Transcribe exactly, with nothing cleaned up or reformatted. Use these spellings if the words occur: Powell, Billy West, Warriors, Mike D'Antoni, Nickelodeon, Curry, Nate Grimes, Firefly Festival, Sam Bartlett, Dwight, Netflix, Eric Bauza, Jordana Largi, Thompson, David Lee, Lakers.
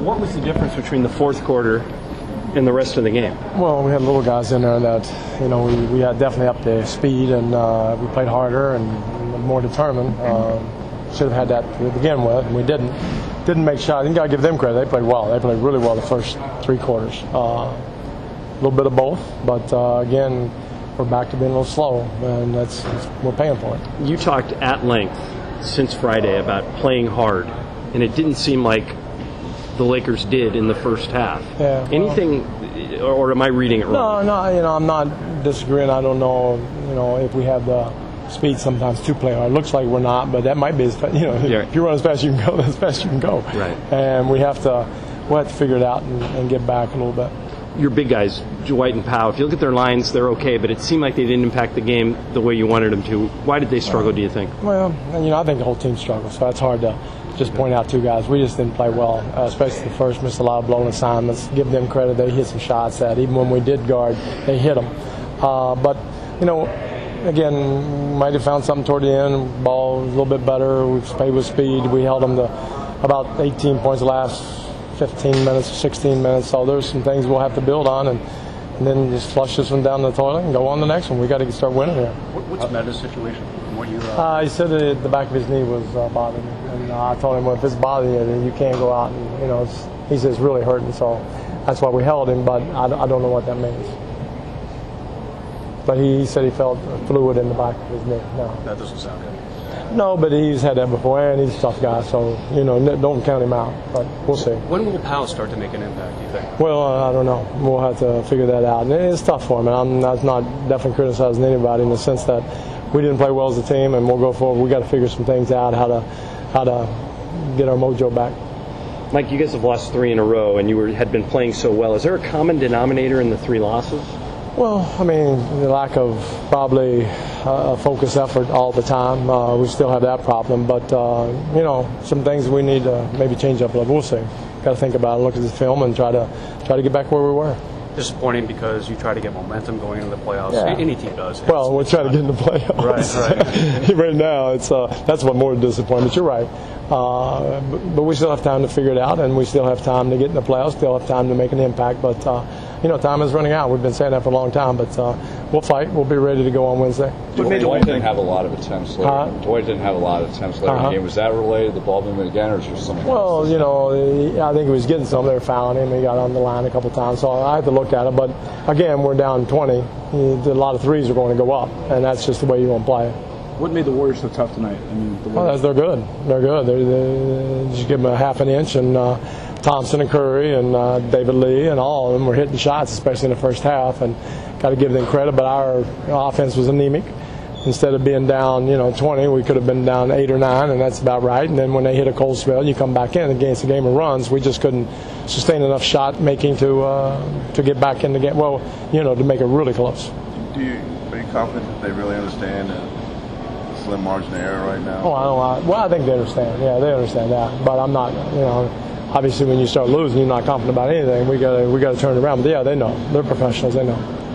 what was the difference between the fourth quarter and the rest of the game? Well, we had little guys in there that, you know, we, we had definitely up their speed, and uh, we played harder and more determined. Uh, should have had that to begin with, and we didn't. Didn't make shots. You got to give them credit. They played well. They played really well the first three quarters. A uh, little bit of both, but uh, again, we're back to being a little slow, and that's, that's we're paying for it. You talked at length since Friday about playing hard, and it didn't seem like the Lakers did in the first half. Yeah, Anything, well, or am I reading it wrong? No, no. You know, I'm not disagreeing. I don't know. You know, if we have the speed sometimes to play hard. It looks like we're not, but that might be as fast. You know, yeah. If you run as fast as you can go, that's as fast as you can go. Right. And we have to, we we'll have to figure it out and, and get back a little bit. Your big guys, Dwight and Powell, if you look at their lines, they're okay, but it seemed like they didn't impact the game the way you wanted them to. Why did they struggle, do you think? Well, you know, I think the whole team struggled, so it's hard to just point out two guys. We just didn't play well, uh, especially the first, missed a lot of blown assignments. Give them credit, they hit some shots that even when we did guard, they hit them. Uh, but, you know, again, might have found something toward the end. Ball was a little bit better. We played with speed. We held them to about eighteen points the last fifteen minutes, sixteen minutes, so there's some things we'll have to build on, and, and then just flush this one down the toilet and go on the next one. We got to start winning here. What's uh, Matt's situation? What you, uh... Uh, he said that the back of his knee was uh, bothering him, and uh, I told him, well, if it's bothering you, then you can't go out, and you know, it's, he said it's really hurting, so that's why we held him, but I, I don't know what that means. But he, he said he felt fluid in the back of his knee. No. That doesn't sound good. No, but he's had that before, and he's a tough guy, so, you know, don't count him out, but we'll see. When will Powell start to make an impact, do you think? Well, uh, I don't know. We'll have to figure that out. And it's tough for him, and I'm not, not definitely criticizing anybody in the sense that we didn't play well as a team, and we'll go forward. We've got to figure some things out, how to, how to get our mojo back. Mike, you guys have lost three in a row, and you were, had been playing so well. Is there a common denominator in the three losses? Well, I mean, the lack of probably uh, a focused effort all the time. Uh, we still have that problem, but, uh, you know, some things we need to maybe change up a little. We'll see. Got to think about it, look at the film, and try to try to get back where we were. Disappointing because you try to get momentum going into the playoffs. Yeah. Any team does. Well, it's, we'll try to get in the playoffs. Right, right. Right now, it's uh, that's what more disappointment. You're right. Uh, but, but we still have time to figure it out, and we still have time to get in the playoffs, still have time to make an impact, but uh, you know, time is running out. We've been saying that for a long time, but uh, we'll fight. We'll be ready to go on Wednesday. Dwight, Dwight didn't have a lot of attempts later. Uh, Dwight didn't have a lot of attempts later uh-huh. in the game. Was that related to the ball movement again, or was there something Well, else? You know, he, I think he was getting some. They were fouling him. He got on the line a couple times, so I had to look at it. But, again, we're down twenty. A lot of threes are going to go up, and that's just the way you're going to play it. What made the Warriors so tough tonight? I mean, the well, they're good. They're good. They're, they're, just give them a half an inch, and uh, Thompson and Curry and uh, David Lee and all of them were hitting shots, especially in the first half, and got to give them credit. But our offense was anemic. Instead of being down, you know, twenty, we could have been down eight or nine, and that's about right. And then when they hit a cold spell, you come back in against the game of runs. We just couldn't sustain enough shot making to uh, to get back in the game. Well, you know, to make it really close. Do you are you confident that they really understand it? Slim margin of error right now. Oh, I don't. I, well, I think they understand. Yeah, they understand that. But I'm not. You know, obviously, when you start losing, you're not confident about anything. We got to. We got to turn it around. But yeah, they know. They're professionals. They know.